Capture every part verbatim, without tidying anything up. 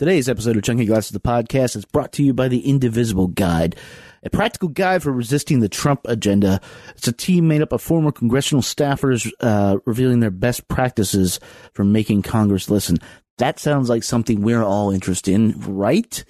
Today's episode of Chunky Glasses, the podcast, is brought to you by the Indivisible Guide, a practical guide for resisting the Trump agenda. It's a team made up of former congressional staffers uh, revealing their best practices for making Congress listen. That sounds like something we're all interested in, right?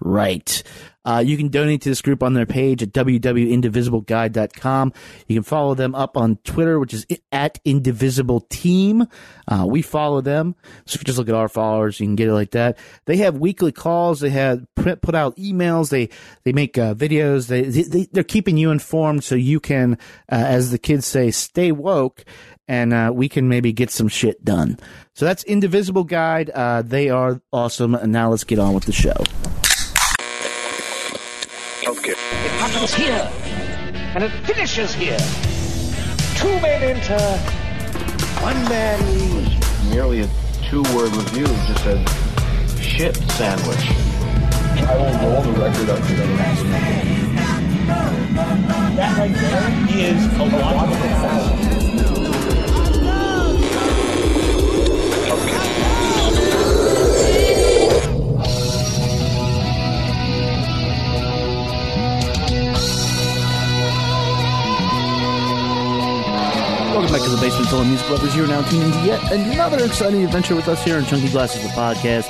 Right. Uh, you can donate to this group on their page at w w w dot indivisible guide dot com. You can follow them up on Twitter, which is at Indivisible Team. Uh, we follow them. So if you just look at our followers, you can get it like that. They have weekly calls. They have put out emails. They, they make uh, videos. They, they, they're keeping you informed so you can, uh, as the kids say, stay woke, and uh, we can maybe get some shit done. So that's Indivisible Guide. Uh, they are awesome. And now let's get on with the show. Okay. It happens here, and it finishes here. Two men enter, one man leaves. Merely a two-word review, just a shit sandwich. I will roll the record up to the last man. That right there is a lot of thousands. Okay. Welcome back to the Basement Soul and Music Brothers. You're now tuning into yet another exciting adventure with us here on Chunky Glasses, the podcast.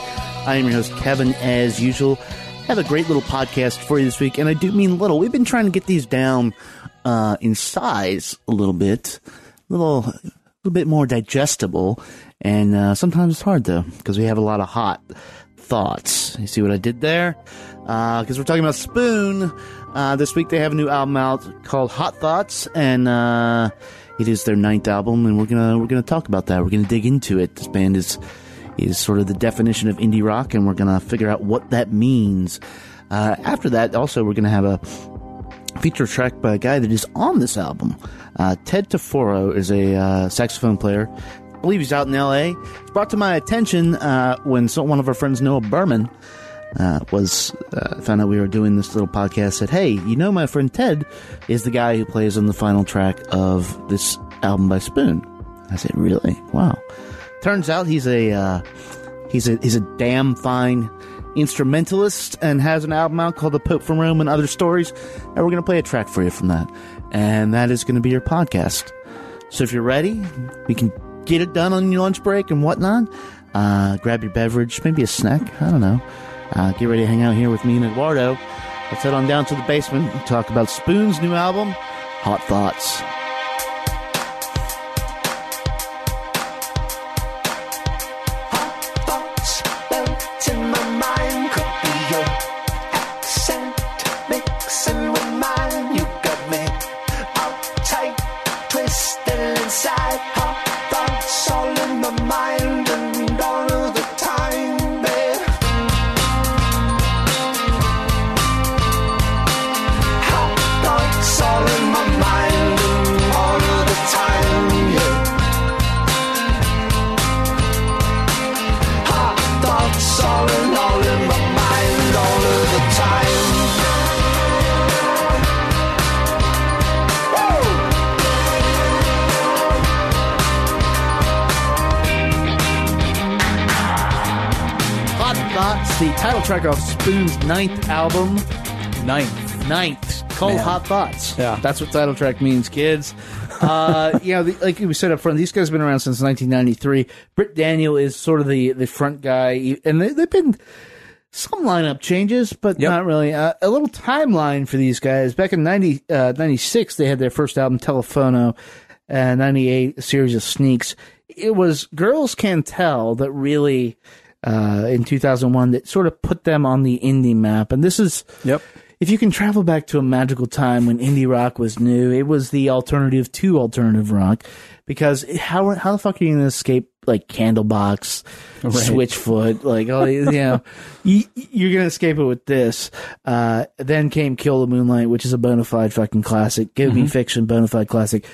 I am your host, Kevin, as usual. I have a great little podcast for you this week, and I do mean little. We've been trying to get these down uh, in size a little bit, a little, a little bit more digestible, and uh, sometimes it's hard, though, because we have a lot of hot thoughts. You see what I did there? Because uh, we're talking about Spoon. Uh, this week they have a new album out called Hot Thoughts, and... Uh, It is their ninth album, and we're gonna we're gonna talk about that. We're gonna dig into it. This band is is sort of the definition of indie rock, and we're gonna figure out what that means. Uh, after that, also we're gonna have a feature track by a guy that is on this album. Uh, Ted Taforo is a uh, saxophone player. I believe he's out in L A. It's brought to my attention uh, when some, one of our friends, Noah Berman, uh, was uh, found out we were doing this little podcast. Said, "Hey, you know my friend Ted is the guy who plays on the final track of this album by Spoon." I said, "Really? Wow!" Turns out he's a uh, he's a he's a damn fine instrumentalist and has an album out called The Pope from Rome and Other Stories, and we're gonna play a track for you from that, and that is gonna be your podcast. So if you're ready, we can get it done on your lunch break and whatnot. Uh, grab your beverage, maybe a snack. I don't know. Uh, get ready to hang out here with me and Eduardo. Let's head on down to the basement and talk about Spoon's new album, Hot Thoughts. Track off Spoon's ninth album. Ninth. Ninth. Called Man. Hot Thoughts. Yeah. That's what title track means, kids. Uh, you know, the, like we said up front, these guys have been around since nineteen ninety-three. Britt Daniel is sort of the, the front guy, and they, they've been some lineup changes, but yep. not really. Uh, a little timeline for these guys. Back in ninety, uh, ninety-six, they had their first album, Telefono, and ninety-eight, a series of sneaks. It was Girls Can Tell that really... Uh, in two thousand one that sort of put them on the indie map. And this is, yep. if you can travel back to a magical time when indie rock was new, it was the alternative to alternative rock, because how how the fuck are you going to escape like Candlebox, right. Switchfoot, like all you know, you, you're going to escape it with this. Uh, then came Kill the Moonlight, which is a bona fide fucking classic. Give mm-hmm. me fiction, bona fide classic.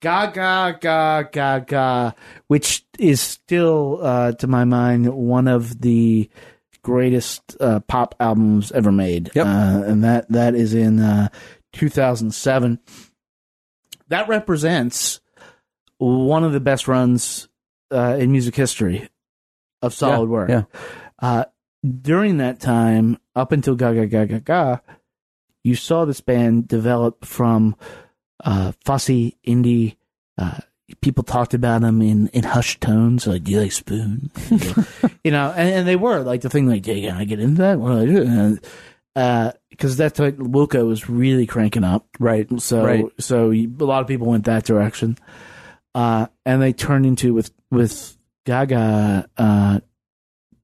Ga Ga Ga Ga Ga, which is still, uh, to my mind, one of the greatest uh, pop albums ever made. Yep. Uh, and that, that is in uh, two thousand seven. That represents one of the best runs uh, in music history of solid yeah, work. Yeah. Uh, during that time, up until Ga Ga Ga Ga Ga, you saw this band develop from uh, fussy indie. Uh, people talked about them in, in hushed tones, like, do you like Spoon? You know, and, and they were like the thing, like, yeah, can I get into that? What do I do? And, uh, because that's what Wilco was really cranking up, right? So, right. so you, a lot of people went that direction, uh, and they turned into with with Gaga uh,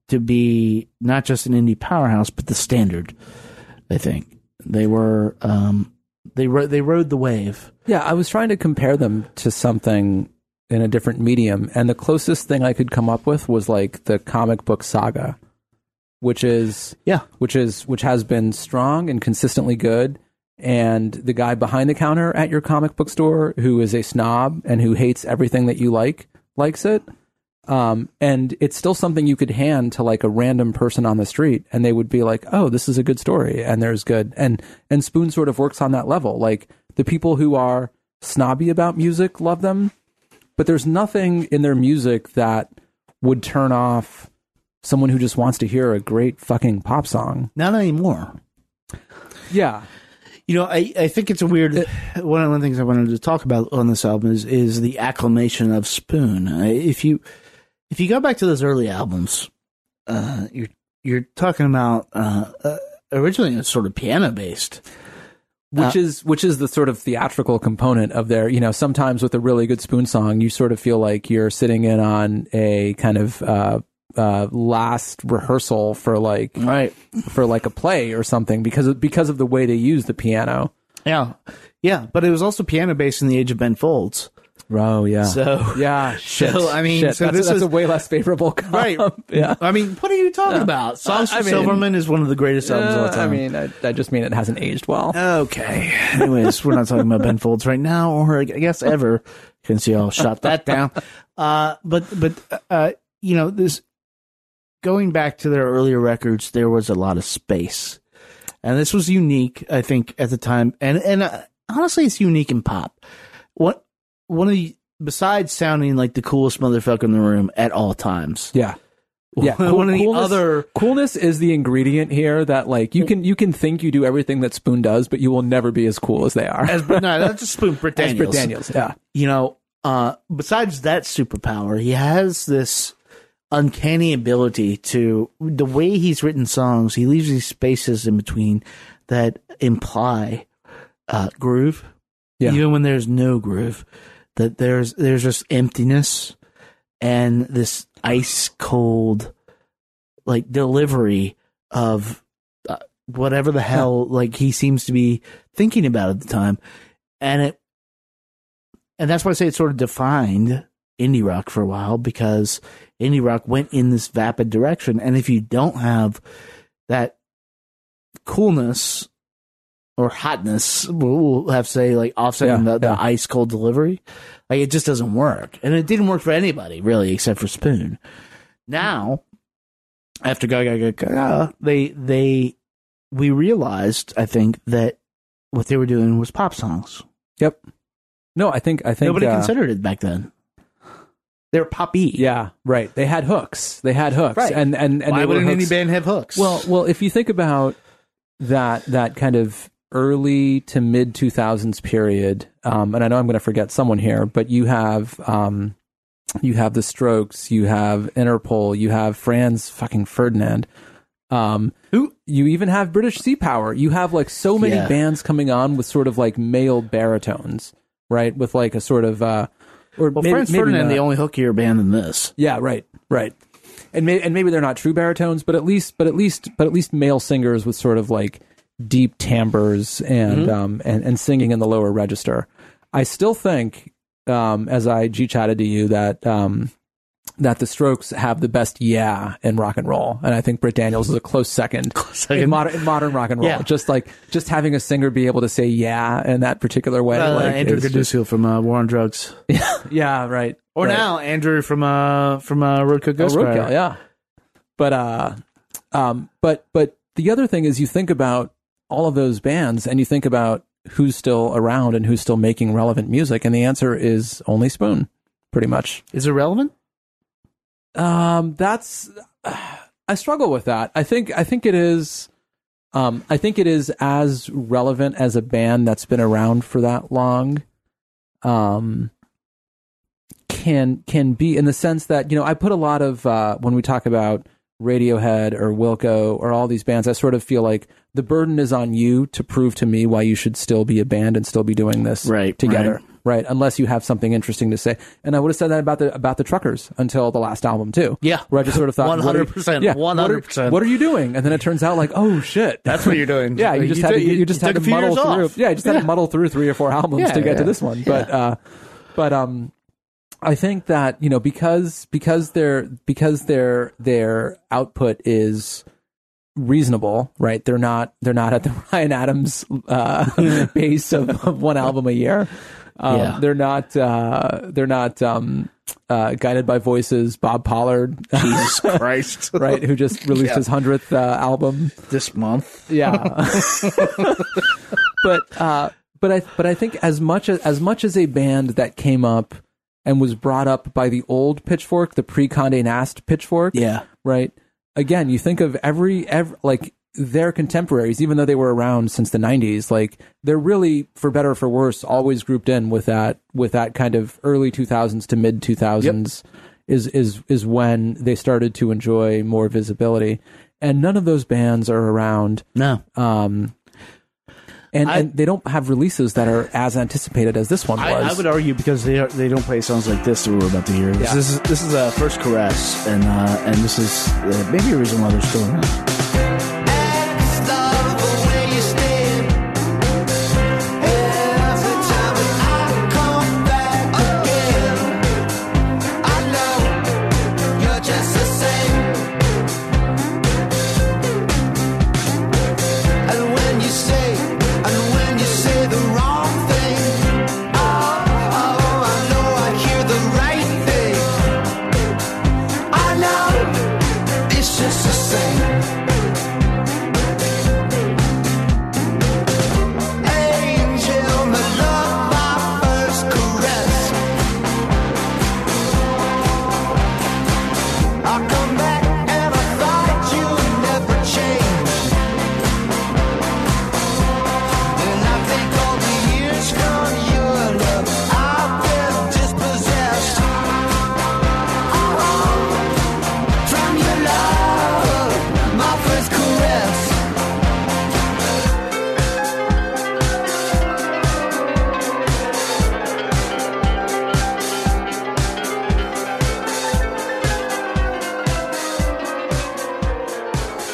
to be not just an indie powerhouse, but the standard. I think they were um, they ro- they rode the wave. Yeah, I was trying to compare them to something in a different medium, and the closest thing I could come up with was like the comic book saga. Which is yeah, which is which has been strong and consistently good, and the guy behind the counter at your comic book store who is a snob and who hates everything that you like likes it, um, and it's still something you could hand to like a random person on the street, and they would be like, "Oh, this is a good story," and there's good and and Spoon sort of works on that level. Like the people who are snobby about music love them, but there's nothing in their music that would turn off someone who just wants to hear a great fucking pop song. Not anymore. Yeah. You know, I, I think it's a weird... It, one of the things I wanted to talk about on this album is, is the acclamation of Spoon. If you if you go back to those early albums, uh, you're, you're talking about... Uh, uh, originally, it's sort of piano-based. Which uh, is which is the sort of theatrical component of their... You know, sometimes with a really good Spoon song, you sort of feel like you're sitting in on a kind of... Uh, Uh, last rehearsal for like right. for like a play or something because of, because of the way they use the piano. Yeah, yeah, but it was also piano based in the age of Ben Folds. Oh yeah, so yeah, shit. So I mean, shit. So that's, this is a way less favorable comp. Right? Yeah, I mean, what are you talking yeah. about? Songs for I mean, Silverman is one of the greatest albums uh, of all time. I mean, I, I just mean it hasn't aged well. Okay. Anyways, we're not talking about Ben Folds right now, or I guess ever. You can see I'll shot that down. Uh, but but uh, you know this. Going back to their earlier records, there was a lot of space. And this was unique, I think, at the time. And and uh, honestly, it's unique in pop. What, one of the, besides sounding like the coolest motherfucker in the room at all times. Yeah. Yeah. One cool, of the coolness, other coolness is the ingredient here that like you can you can think you do everything that Spoon does, but you will never be as cool as they are. As, no, that's just Spoon, Britt Daniels. Britt Daniels, yeah. You know, uh, besides that superpower, he has this uncanny ability to the way he's written songs. He leaves these spaces in between that imply uh, groove, yeah. even when there's no groove. That there's there's just emptiness and this ice cold like delivery of uh, whatever the hell like he seems to be thinking about at the time, and it and that's why I say it sort of defined indie rock for a while, because indie rock went in this vapid direction, and if you don't have that coolness or hotness, we'll have to say like offsetting yeah, the, yeah. the ice cold delivery, like it just doesn't work, and it didn't work for anybody really except for Spoon. Now, after Ga Ga Ga Ga, they they we realized I think that what they were doing was pop songs. Yep. No, I think I think nobody uh, considered it back then. They're poppy. Yeah, right. They had hooks. They had hooks. Right. And, and, and why wouldn't any band have hooks? Well, well, if you think about that that kind of early to mid two thousands period, um, and I know I'm going to forget someone here, but you have um, you have The Strokes, you have Interpol, you have Franz fucking Ferdinand. Um, Who? You even have British Sea Power. You have like so many yeah. bands coming on with sort of like male baritones, right? With like a sort of... Uh, Or well, maybe, Franz Ferdinand, maybe the only hookier band in this. Yeah, right, right, and may, and maybe they're not true baritones, but at least, but at least, but at least male singers with sort of like deep timbres and mm-hmm. um and, and singing in the lower register. I still think, um, as I G chatted to you, that um that the Strokes have the best yeah in rock and roll, and I think Britt Daniels is a close second, close second. In, modern, in modern rock and roll. Yeah. Just like just having a singer be able to say yeah in that particular way. Uh, like, Andrew Garduccio from uh, War on Drugs. Yeah, yeah, right. Or right. now Andrew from uh from uh, Roadkill Ghost. Oh, Roadkill, yeah. But uh, um, but but the other thing is you think about all of those bands and you think about who's still around and who's still making relevant music, and the answer is only Spoon, pretty much. Is it relevant? Um, that's, uh, I struggle with that. I think I think it is um, I think it is as relevant as a band that's been around for that long um, can can be, in the sense that, you know, I put a lot of uh, when we talk about Radiohead or Wilco or all these bands, I sort of feel like the burden is on you to prove to me why you should still be a band and still be doing this right, together. Right. Right, unless you have something interesting to say. And I would have said that about the about the Truckers until the last album too. Yeah, where I just sort of thought, one hundred percent, yeah, one hundred percent. What are you doing? And then it turns out, like, oh shit, that's what you're doing. Yeah, you just you had did, to, you, you just you had to muddle through. Off. Yeah, you just yeah. had to muddle through three or four albums yeah, to get yeah. to this one. But yeah. uh, but um, I think that, you know, because because their because their their output is reasonable, right? They're not they're not at the Ryan Adams uh, pace of, of one album a year. Um, yeah. They're not. Uh, they're not um, uh, guided by voices. Bob Pollard, Jesus Christ, right? Who just released yeah. his hundredth uh, album this month? Yeah. but uh, but I but I think as much as as much as a band that came up and was brought up by the old Pitchfork, the pre Condé Nast Pitchfork, yeah, right. Again, you think of every every like. Their contemporaries, even though they were around since the nineties, like, they're really, for better or for worse, always grouped in with that with that kind of early two thousands to mid two thousands yep. is is is when they started to enjoy more visibility, and none of those bands are around. No, um, and, I, and they don't have releases that are as anticipated as this one was. I, I would argue because they are, they don't play songs like this that we're about to hear. Yeah. This is this is a First Caress, and uh, and this is uh, maybe a reason why they're still around.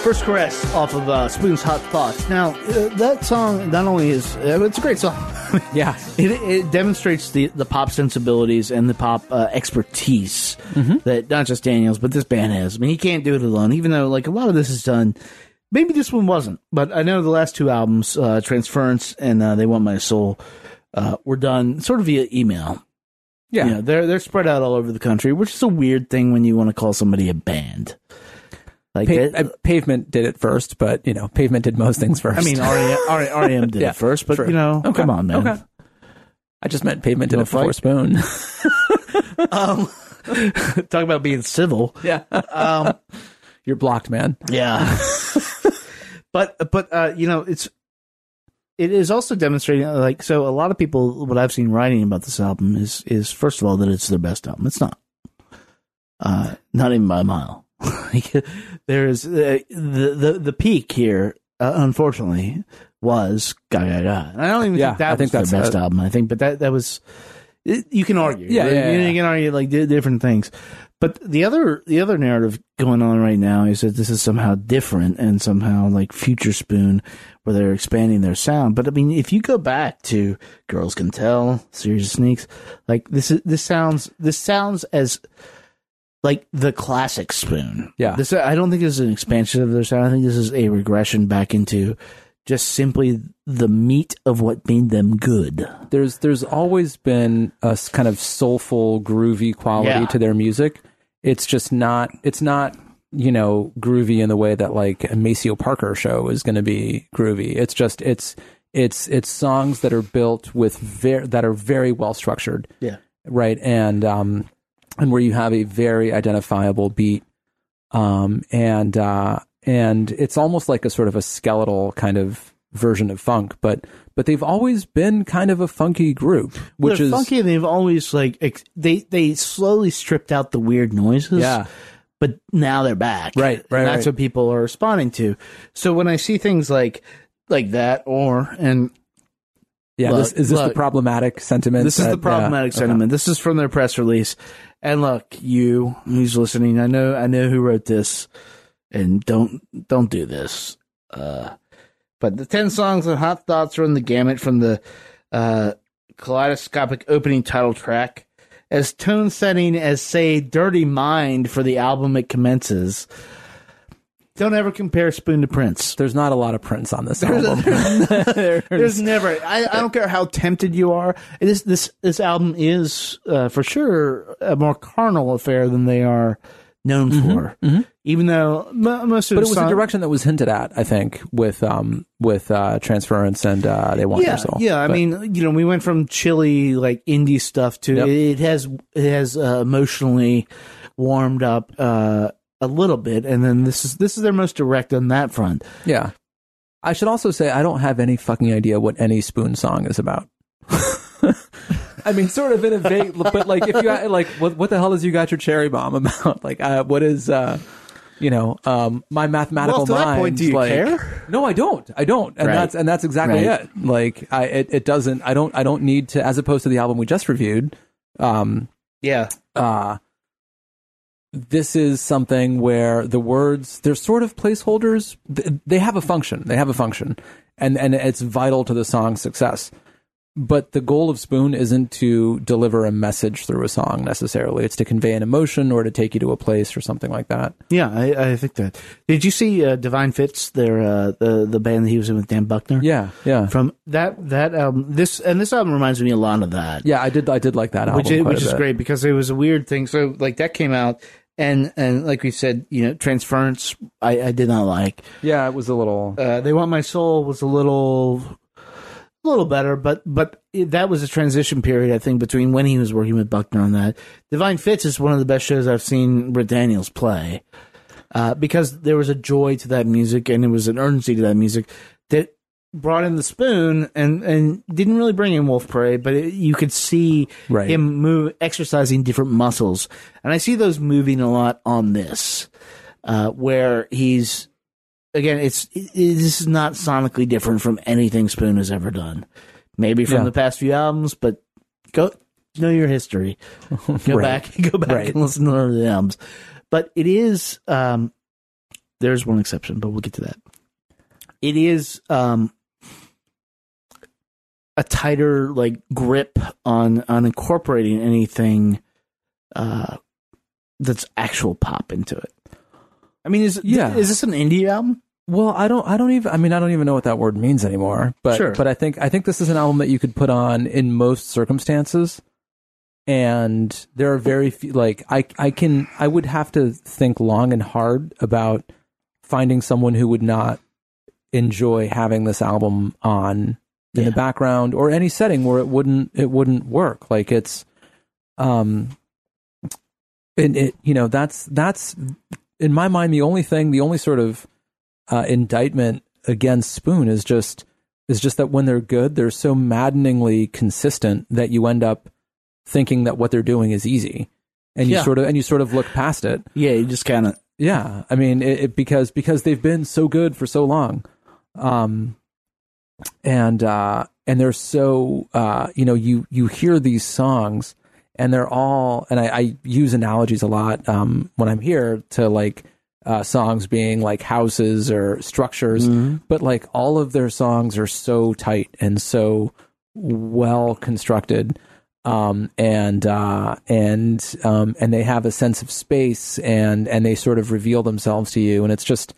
First Caress off of uh, Spoon's Hot Thoughts. Now, uh, that song not only is... Uh, it's a great song. yeah. It, it demonstrates the, the pop sensibilities and the pop uh, expertise mm-hmm. that not just Daniels, but this band has. I mean, he can't do it alone, even though, like, a lot of this is done... Maybe this one wasn't, but I know the last two albums, uh, Transference and uh, They Want My Soul, uh, were done sort of via email. Yeah. You know, they're, they're spread out all over the country, which is a weird thing when you want to call somebody a band. Like pa- uh, Pavement did it first, but, you know, Pavement did most things first. I mean, R E M did yeah, it first, but, true. You know, okay. Come on, man. Okay. I just meant Pavement you did it before Spoon. um, talk about being civil. Yeah. Um, You're blocked, man. Yeah. but, but uh, you know, it's it is also demonstrating, like, so a lot of people, what I've seen writing about this album is, is first of all, that it's their best album. It's not. Uh, not even by a mile. There is uh, the, the the peak here. Uh, unfortunately, was Ga Ga Ga. I don't even yeah, think that I was think their that's best that. album. I think, but that that was it, you can argue. Yeah, right? yeah, you, yeah, you can argue like different things. But the other the other narrative going on right now is that this is somehow different and somehow like Future Spoon, where they're expanding their sound. But I mean, if you go back to Girls Can Tell, Series of Sneaks, like this is this sounds this sounds as like the classic Spoon. Yeah. This, I don't think this is an expansion of their sound. I think this is a regression back into just simply the meat of what made them good. There's there's always been a kind of soulful, groovy quality yeah. to their music. It's just not, it's not, you know, groovy in the way that like a Maceo Parker show is going to be groovy. It's just, it's, it's, it's songs that are built with, ver- that are very well structured. Yeah. Right. And, um, and where you have a very identifiable beat Um, and, uh, and it's almost like a sort of a skeletal kind of version of funk, but, but they've always been kind of a funky group, which They're is funky. And they've always like, ex- they, they slowly stripped out the weird noises. Yeah. But now they're back. Right, right. And that's right. What people are responding to. So when I see things like like that or and Yeah, look, this, is this look, the problematic sentiment? This that, is the problematic yeah, sentiment. Okay. This is from their press release. And look, you who's listening, I know I know who wrote this, and don't don't do this. Uh, but the ten songs on Hot Thoughts run the gamut from the uh, kaleidoscopic opening title track, as tone-setting as, say, Dirty Mind for the album it commences. Don't ever compare Spoon to Prince. There's not a lot of Prince on this there's album. A, there's, there's, there's never. I, I don't care how tempted you are. This this this album is, uh, for sure, a more carnal affair than they are known mm-hmm, for. Mm-hmm. Even though m- most of but it was song- a direction that was hinted at, I think, with um with uh, Transference and uh, They Want My Soul. Yeah, I but, mean, you know, we went from chilly like indie stuff to yep. it has it has uh, emotionally warmed up uh, a little bit, and then this is this is their most direct on that front. Yeah, I should also say I don't have any fucking idea what any Spoon song is about. I mean, sort of in a vague, but like if you like, what what the hell is You Got Your Cherry Bomb about? Like, uh, what is? Uh, You know, um, my mathematical well, to mind. That point, do you like, care? No, I don't. I don't, and right. that's and that's exactly right. it. Like, I it, it doesn't. I don't. I don't need to. As opposed to the album we just reviewed. Um, yeah. Uh, this is something where the words they're sort of placeholders. They, they have a function. They have a function, and and it's vital to the song's success. But the goal of Spoon isn't to deliver a message through a song necessarily. It's to convey an emotion or to take you to a place or something like that. Yeah, I, I think that. Did you see uh, Divine Fits, their uh, the the band that he was in with Dan Buckner? Yeah, yeah. From that that album, this and this album reminds me a lot of that. Yeah, I did I did like that album, which is, which is great because it was a weird thing. So like that came out. And and like we said, you know, Transference, I, I did not like. Yeah, it was a little. Uh, They Want My Soul was a little. A little better, but but that was a transition period, I think, between when he was working with Buckner on that. Divine Fits is one of the best shows I've seen Britt Daniels play uh, because there was a joy to that music and it was an urgency to that music that brought in the Spoon and, and didn't really bring in Wolf Parade, but it, you could see right. him move, exercising different muscles. And I see those moving a lot on this, uh, where he's... Again, it's it, this is not sonically different from anything Spoon has ever done. Maybe from yeah. the past few albums, but go know your history. Go right. back, go back, right. and listen to the albums. But it is um, there's one exception, but we'll get to that. It is um, a tighter like grip on on incorporating anything uh, that's actual pop into it. I mean, is yeah. th- is this an indie album? Well, I don't, I don't even, I mean, I don't even know what that word means anymore, but, sure. but I think, I think this is an album that you could put on in most circumstances. And there are very few, like I, I can, I would have to think long and hard about finding someone who would not enjoy having this album on in yeah. the background or any setting where it wouldn't, it wouldn't work. Like it's, um, and it, you know, that's, that's, in my mind, the only thing, the only sort of uh, indictment against Spoon is just is just that when they're good, they're so maddeningly consistent that you end up thinking that what they're doing is easy, and you yeah. sort of and you sort of look past it. Yeah, you just kind of yeah. I mean, it, it, because because they've been so good for so long, um, and uh, and they're so uh, you know you you hear these songs. And they're all, and I, I use analogies a lot um, when I'm here to like uh, songs being like houses or structures, mm-hmm. but like all of their songs are so tight and so well constructed, um, and uh, and um, and they have a sense of space and and they sort of reveal themselves to you, and it's just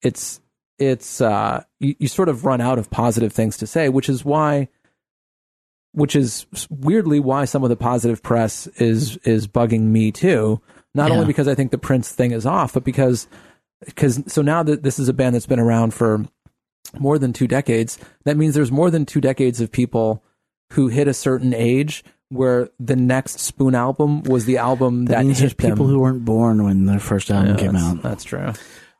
it's it's uh, you, you sort of run out of positive things to say, which is why. Which is weirdly why some of the positive press is is bugging me too. Not yeah. only because I think the Prince thing is off, but because because so now that this is a band that's been around for more than two decades, that means there's more than two decades of people who hit a certain age where the next Spoon album was the album that, that means hit there's people them. who weren't born when their first album yeah, came that's, out. That's true.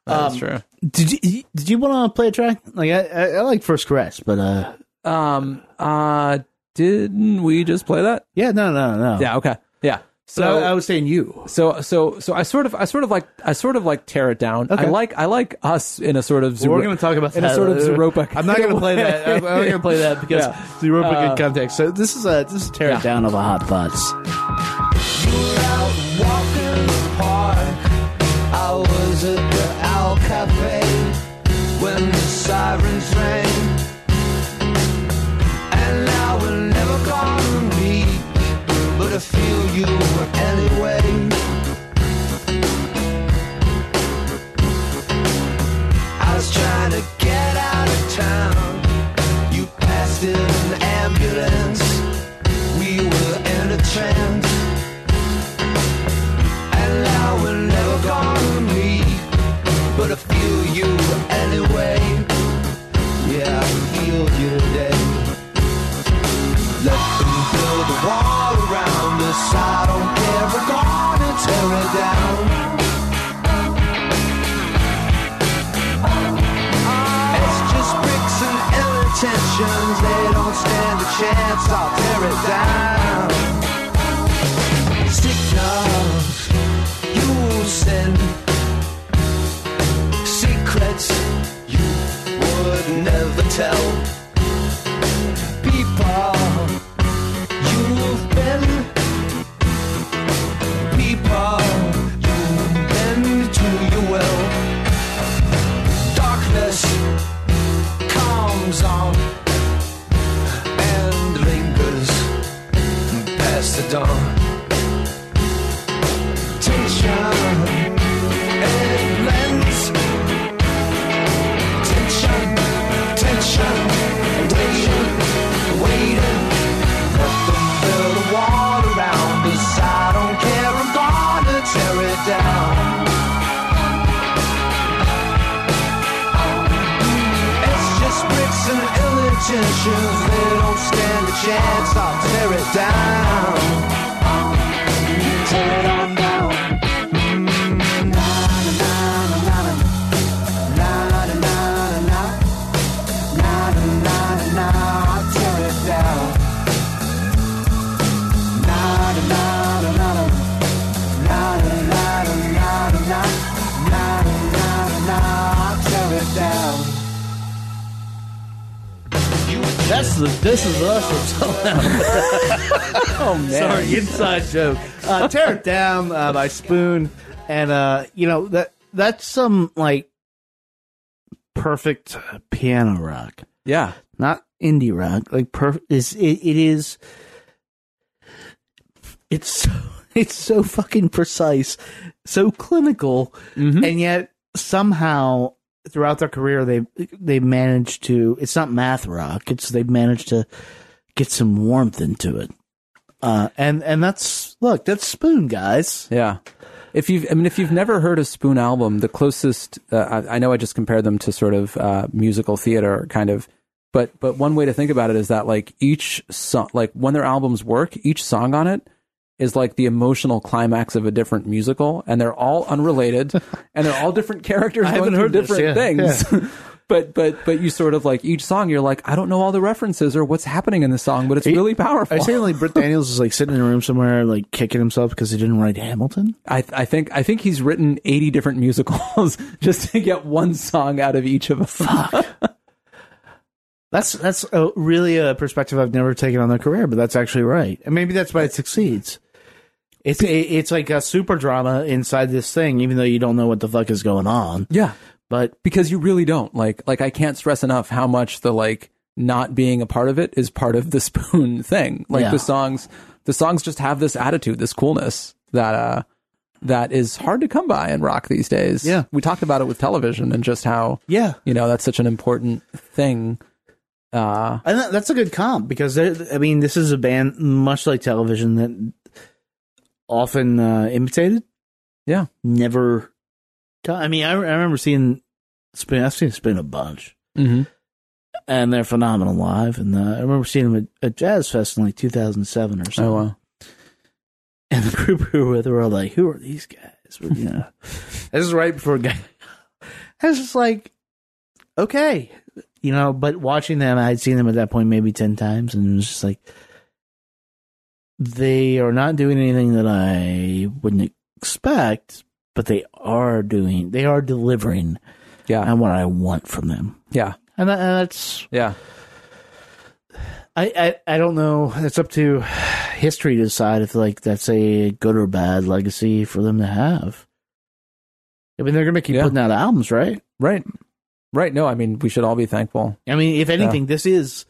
That's um, true. Did you did you want to play a track? Like I, I, I like First Caress, but uh, um, uh, didn't we just play that? Yeah, no, no, no. Yeah, okay, yeah. So I, I was saying you. So so so I sort of I sort of like I sort of like tear it down. Okay. I like I like us in a sort of Zooropa, we're going to talk about in that. a sort of Zooropa. I'm not going to play that. I'm not going to play that because yeah. Zooropa uh, in context. So this is a this is tear yeah. it down of a Hot Thoughts. You were out walking in the park. I was at the Al Cafe when the sirens rang. And now we'll never gone. But I feel you anyway. I was trying to get out of town. You passed in an ambulance. We were in a trance. And now we're never gonna meet. But I feel you anyway. Yeah, I feel you today. Let them build a wall around us, I don't care, we're gonna tear it down. It's just bricks and ill intentions, they don't stand a chance, I'll tear it down. Signals you send, secrets you would never tell. People you've been, people you've been to your will. Darkness comes on and lingers past the dawn. Tension, it blends. Tension, tension, waiting, waiting. I don't care, I'm gonna tear it down. It's just bricks and ill intentions, they don't stand a chance, I'll tear it down. Tear it on down. That's the, this is us. Oh, man. Sorry, inside joke. Uh, Tear It Down uh, by Spoon. And, uh, you know, that that's some, like, perfect piano rock. Yeah. Not indie rock. Like, perfect. It, it is. It's so, it's so fucking precise, so clinical, mm-hmm. and yet somehow throughout their career, they've, they've managed to, it's not math rock, it's they've managed to get some warmth into it. Uh, and, and that's, look, that's Spoon, guys. Yeah. If you've, I mean, if you've never heard a Spoon album, the closest, uh, I, I know I just compared them to sort of uh, musical theater kind of, but, but one way to think about it is that like each song, like when their albums work, each song on it is like the emotional climax of a different musical, and they're all unrelated, and they're all different characters going through different this, yeah, things. Yeah. but but but you sort of like each song, you're like, I don't know all the references or what's happening in the song, but it's you, really powerful. I say like Britt Daniels is like sitting in a room somewhere, like kicking himself because he didn't write Hamilton. I I think I think he's written eighty different musicals just to get one song out of each of them. Fuck. That's that's a, really a perspective I've never taken on their career, but that's actually right, and maybe that's why it succeeds. It's a, it's like a super drama inside this thing, even though you don't know what the fuck is going on. Yeah, but because you really don't like like I can't stress enough how much the like not being a part of it is part of the Spoon thing. Like yeah. the songs, the songs just have this attitude, this coolness that uh that is hard to come by in rock these days. Yeah, we talked about it with television and just how yeah you know that's such an important thing. Uh, and that's a good comp because I mean, this is a band much like television that. Often uh, imitated, yeah. Never, t- I mean, I, I remember seeing Spoon. I've seen Spoon a bunch. Mm-hmm. and they're phenomenal live. And uh, I remember seeing them at, at Jazz Fest in like two thousand seven or something. Oh, wow. And the group we were with were all like, who are these guys? We're, you know, this is right before Ga- I was just like, okay. You know, but watching them, I'd seen them at that point maybe ten times, and it was just like, they are not doing anything that I wouldn't expect, but they are doing, they are delivering yeah. on what I want from them. Yeah. And, that, and that's, yeah. I, I, I don't know. It's up to history to decide if like that's a good or bad legacy for them to have. I mean, they're going to keep yeah. putting out albums, right? Right. Right. No, I mean, we should all be thankful. I mean, if anything, yeah. this is,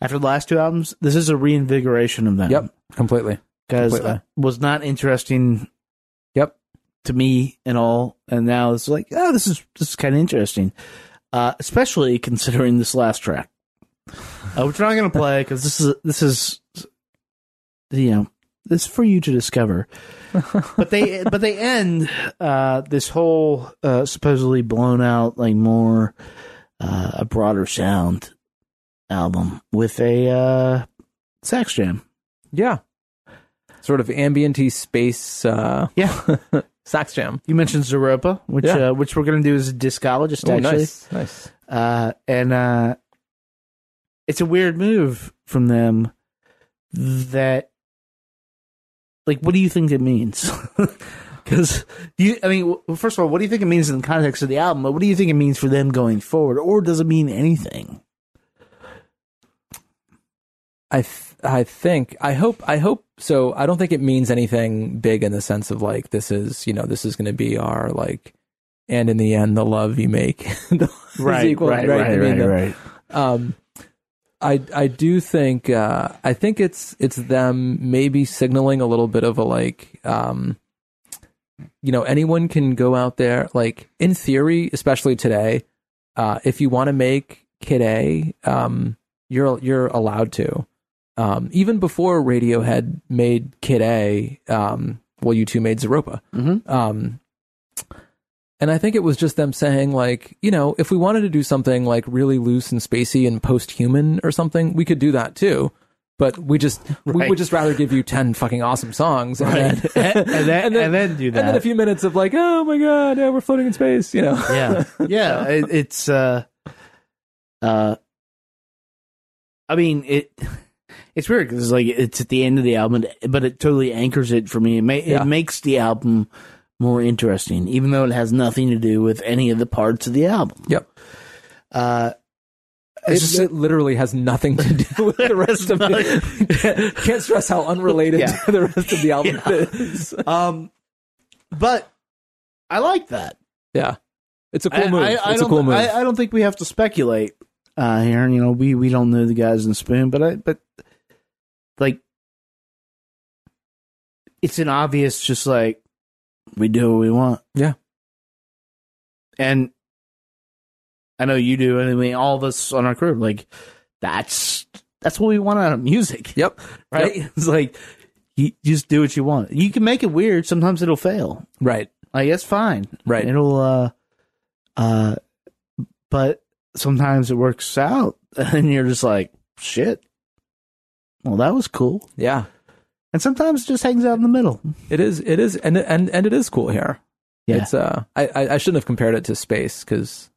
after the last two albums, this is a reinvigoration of them. Yep. Completely. Because it was not interesting Yep. to me at all. And now it's like, oh, this is, this is kind of interesting. Uh, especially considering this last track, uh, which we're not going to play because this is, this is, you know, this is for you to discover. But they but they end uh, this whole uh, supposedly blown out, like more uh, a broader sound album with a uh, sax jam. Yeah. Sort of ambient-y space uh, yeah. sax jam. You mentioned Zooropa, which yeah. uh, which we're going to do as a discologist, oh, actually. Nice, nice. Uh, and uh, it's a weird move from them that... Like, what do you think it means? Because, I mean, first of all, what do you think it means in the context of the album? But what do you think it means for them going forward? Or does it mean anything? I th- I think, I hope, I hope so. I don't think it means anything big in the sense of, like, this is, you know, this is going to be our, like, and in the end, the love you make. right, equal, right, right, right, I mean, right, the, right. Um, I, I do think uh, I think it's it's them maybe signaling a little bit of a like um, you know, anyone can go out there, like, in theory, especially today, uh, if you want to make Kid A, um, you're you're allowed to, um, even before Radiohead made Kid A, um, well, U two made Zooropa. Mm-hmm. Um, And I think it was just them saying, like, you know, if we wanted to do something, like, really loose and spacey and post-human or something, we could do that, too. But we just right. we would just rather give you ten fucking awesome songs. And, right. then, and, and, then, and, then, and then do that. And then a few minutes of, like, oh, my God, yeah, we're floating in space, you know. Yeah. Yeah. it, it's, uh, uh, I mean, it... It's weird because, like, it's at the end of the album, but it totally anchors it for me. It, ma- yeah. it makes the album... more interesting, even though it has nothing to do with any of the parts of the album. Yep. Uh, it, just, it literally has nothing to do with the rest of it. Can't stress how unrelated yeah. to the rest of the album yeah. is. Um, but I like that. Yeah. It's a cool I, move. I, I it's a cool move. I, I don't think we have to speculate uh, here. You know, we, we don't know the guys in Spoon, but I, but like, it's an obvious, just like, we do what we want. Yeah. And I know you do, and I mean, all of us on our crew, like, that's that's what we want out of music. Yep. Right? Yep. It's like, you just do what you want. You can make it weird. Sometimes it'll fail. Right. Like, that's fine. Right. It'll, uh, uh, but sometimes it works out, and you're just like, shit. Well, that was cool. Yeah. And sometimes it just hangs out in the middle. It is, it is, and and, and it is cool here. Yeah. It's, uh, I, I shouldn't have compared it to space, because,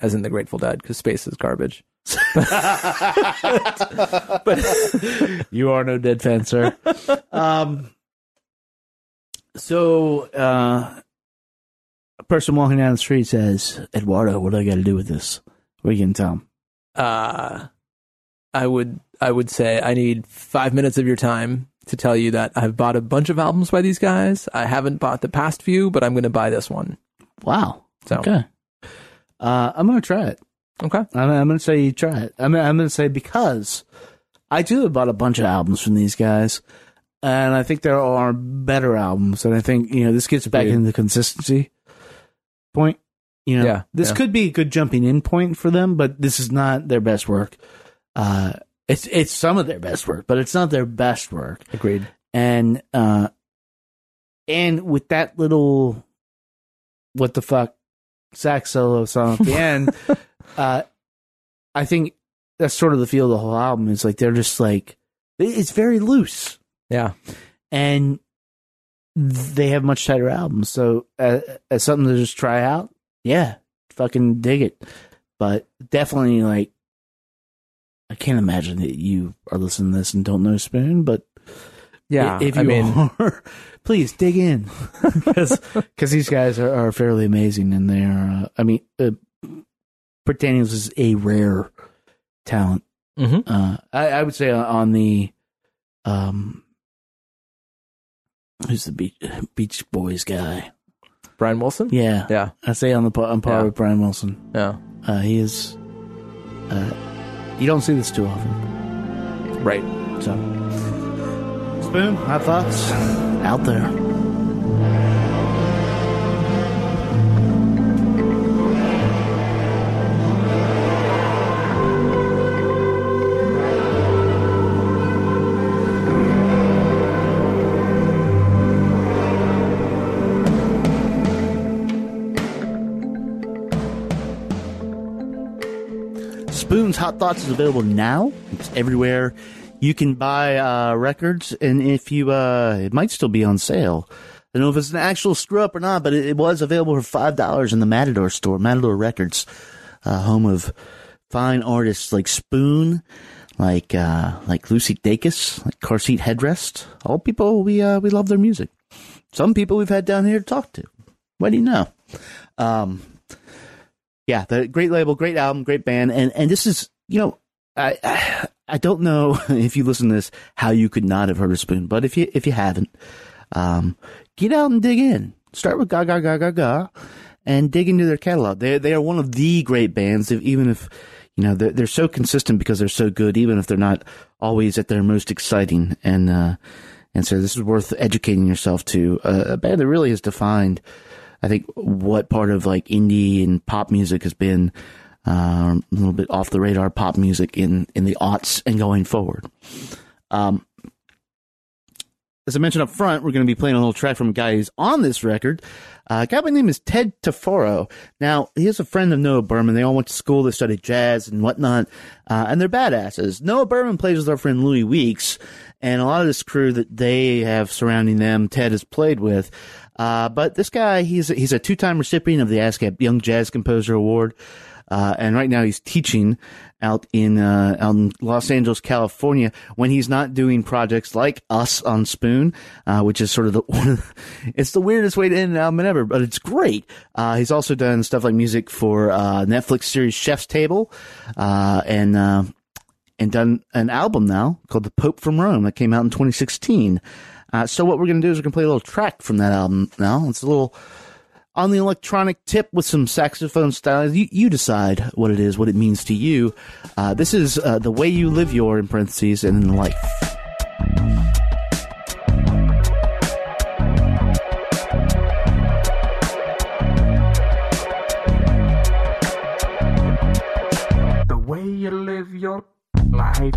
as in The Grateful Dead, because space is garbage. but, but you are no Dead fan, sir. Um, so, uh, a person walking down the street says, Eduardo, what do I got to do with this? What are you going to tell him? Uh, I would, I would say I need five minutes of your time to tell you that I've bought a bunch of albums by these guys. I haven't bought the past few, but I'm going to buy this one. Wow. So. Okay. Uh, I'm going to try it. Okay. I'm, I'm going to say you try it. I'm, I'm going to say, because I too have bought a bunch of albums from these guys, and I think there are better albums. And I think, you know, this gets back yeah. into the consistency point. You know, yeah, this yeah. could be a good jumping in point for them, but this is not their best work. Uh, It's it's some of their best work, but it's not their best work. Agreed. And uh, and with that little what the fuck sax solo song at the end, uh, I think that's sort of the feel of the whole album. Is like they're just like, it's very loose. Yeah. And they have much tighter albums. So uh, as something to just try out, yeah, fucking dig it. But definitely, like, I can't imagine that you are listening to this and don't know Spoon, but yeah, if you I mean, are, please dig in. Because these guys are, are fairly amazing, and they are, uh, I mean, uh, Britt Daniels is a rare talent. Mm-hmm. Uh, I, I would say on the, um, who's the Beach, Beach Boys guy? Brian Wilson? Yeah. Yeah. I say on the on par yeah. with Brian Wilson. Yeah. Uh, he is, uh, you don't see this too often. Right. So, Spoon, Hot Thoughts, out there. Spoon's Hot Thoughts is available now. It's everywhere. You can buy uh, records, and if you, uh, it might still be on sale. I don't know if it's an actual screw up or not, but it, it was available for five dollars in the Matador store, Matador Records, uh, home of fine artists like Spoon, like uh, like Lucy Dacus, like Car Seat Headrest. All people we uh, we love their music. Some people we've had down here to talk to. What do you know? Um. Yeah, the great label, great album, great band, and and this is, you know, I, I I don't know if you listen to this how you could not have heard of Spoon, but if you if you haven't, um, get out and dig in. Start with Ga Ga Ga Ga Ga, and dig into their catalog. They they are one of the great bands. If, even if you know they're, they're so consistent because they're so good, even if they're not always at their most exciting, and uh, and so this is worth educating yourself to uh, a band that really has defined, I think, what part of like indie and pop music has been uh, a little bit off the radar pop music in, in the aughts and going forward. Um, as I mentioned up front, we're going to be playing a little track from a guy who's on this record. Uh, a guy by the name is Ted Taforo. Now, he is a friend of Noah Berman. They all went to school. They studied jazz and whatnot, uh, and they're badasses. Noah Berman plays with our friend Louis Weeks, and a lot of this crew that they have surrounding them, Ted has played with. Uh, but this guy, he's a, he's a two-time recipient of the ASCAP Young Jazz Composer Award, uh, and right now he's teaching out in uh, out in Los Angeles, California, when he's not doing projects like us on Spoon, uh, which is sort of the it's the weirdest way to end an album ever, but it's great. Uh, he's also done stuff like music for uh, Netflix series Chef's Table, uh, and uh, and done an album now called The Pope from Rome that came out in twenty sixteen. Uh, so what we're going to do is we're going to play a little track from that album now. It's a little on the electronic tip with some saxophone style. You, you decide what it is, what it means to you. Uh, this is uh, The Way You Live Your, in parentheses, and in life. The way you live your life.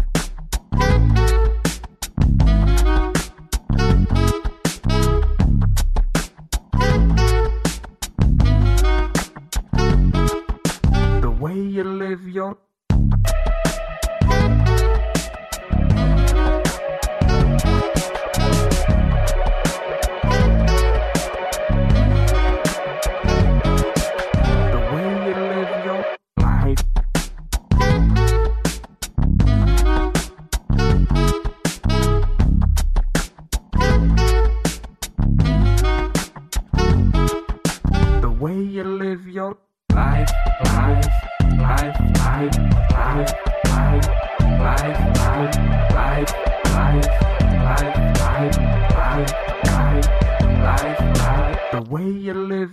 Way you live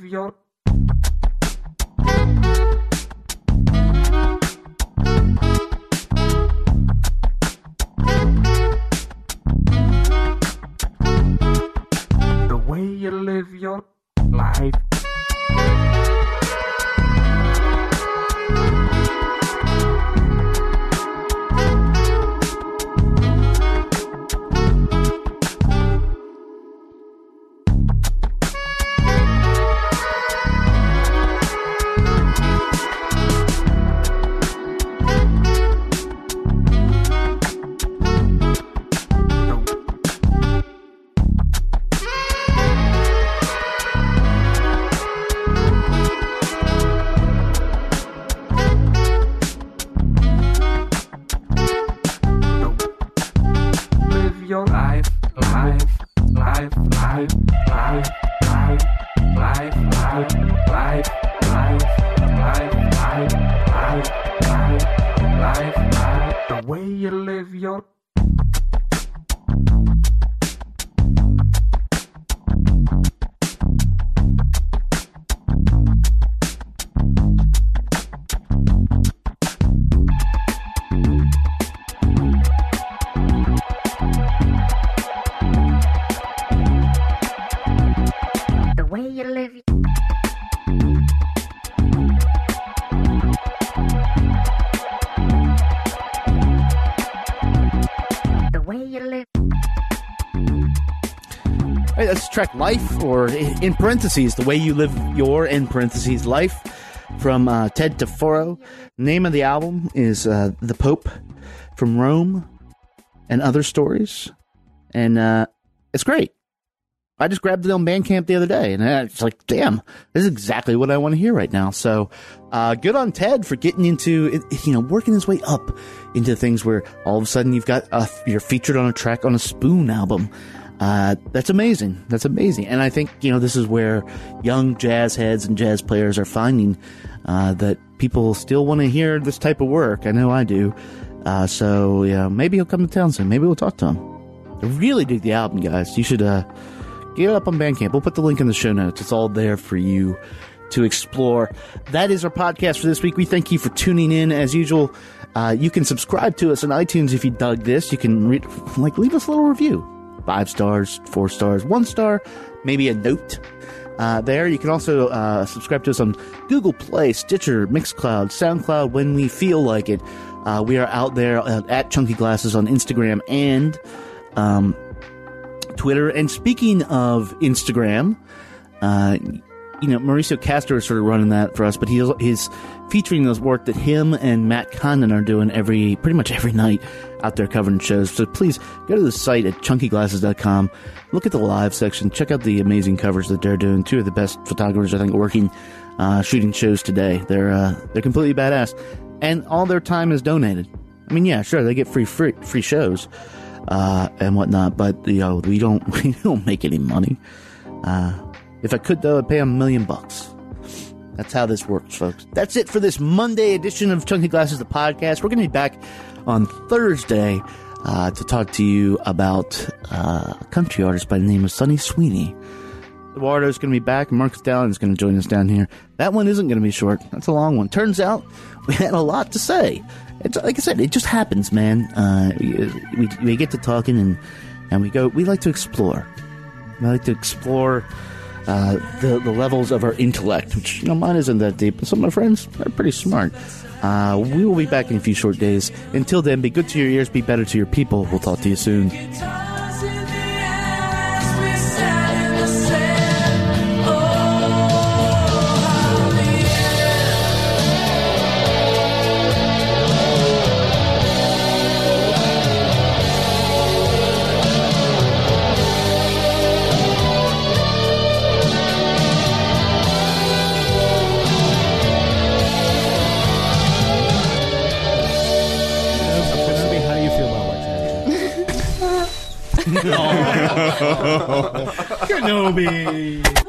your That's the track Life, or in parentheses, The Way You Live Your, in parentheses, Life, from uh, Ted Taforo. Name of the album is uh, The Pope from Rome and Other Stories. And uh, it's great. I just grabbed it on Bandcamp the other day, and it's like, damn, this is exactly what I want to hear right now. So uh, good on Ted for getting into, you know, working his way up into things where all of a sudden you've got a, you're featured on a track on a Spoon album. Uh, that's amazing. That's amazing. And I think, you know, this is where young jazz heads and jazz players are finding uh, that people still want to hear this type of work. I know I do. Uh, so, yeah, maybe he'll come to town soon. Maybe we'll talk to him. I really dig the album, guys. You should uh, get it up on Bandcamp. We'll put the link in the show notes. It's all there for you to explore. That is our podcast for this week. We thank you for tuning in as usual. Uh, you can subscribe to us on iTunes if you dug this. You can re- like leave us a little review. Five stars, four stars, one star, maybe a note uh, there. You can also uh, subscribe to us on Google Play, Stitcher, Mixcloud, SoundCloud when we feel like it. Uh, we are out there at, at Chunky Glasses on Instagram and um, Twitter. And speaking of Instagram, uh, you know, Mauricio Castro is sort of running that for us, but he, he's featuring this work that him and Matt Condon are doing every pretty much every night out there covering shows. So please go to the site at chunky glasses dot com, look at the live section, check out the amazing coverage that they're doing. Two of the best photographers, I think, working uh, shooting shows today. They're uh, they're completely badass, and all their time is donated. I mean, yeah, sure, they get free free, free shows uh, and whatnot, but you know, we don't we don't make any money. Uh, if I could, though, I'd pay them a million bucks. That's how this works, folks. That's it for this Monday edition of Chunky Glasses, the podcast. We're going to be back on Thursday uh, to talk to you about uh, a country artist by the name of Sonny Sweeney. Eduardo's going to be back. Marcus Dowling is going to join us down here. That one isn't going to be short. That's a long one. Turns out we had a lot to say. It's, like I said, it just happens, man. Uh, we, we, we get to talking, and, and we go. We like to explore. We like to explore... Uh, the, the levels of our intellect, which, you know, mine isn't that deep, but some of my friends are pretty smart. Uh, we will be back in a few short days. Until then, be good to your ears, be better to your people. We'll talk to you soon. Kenobi.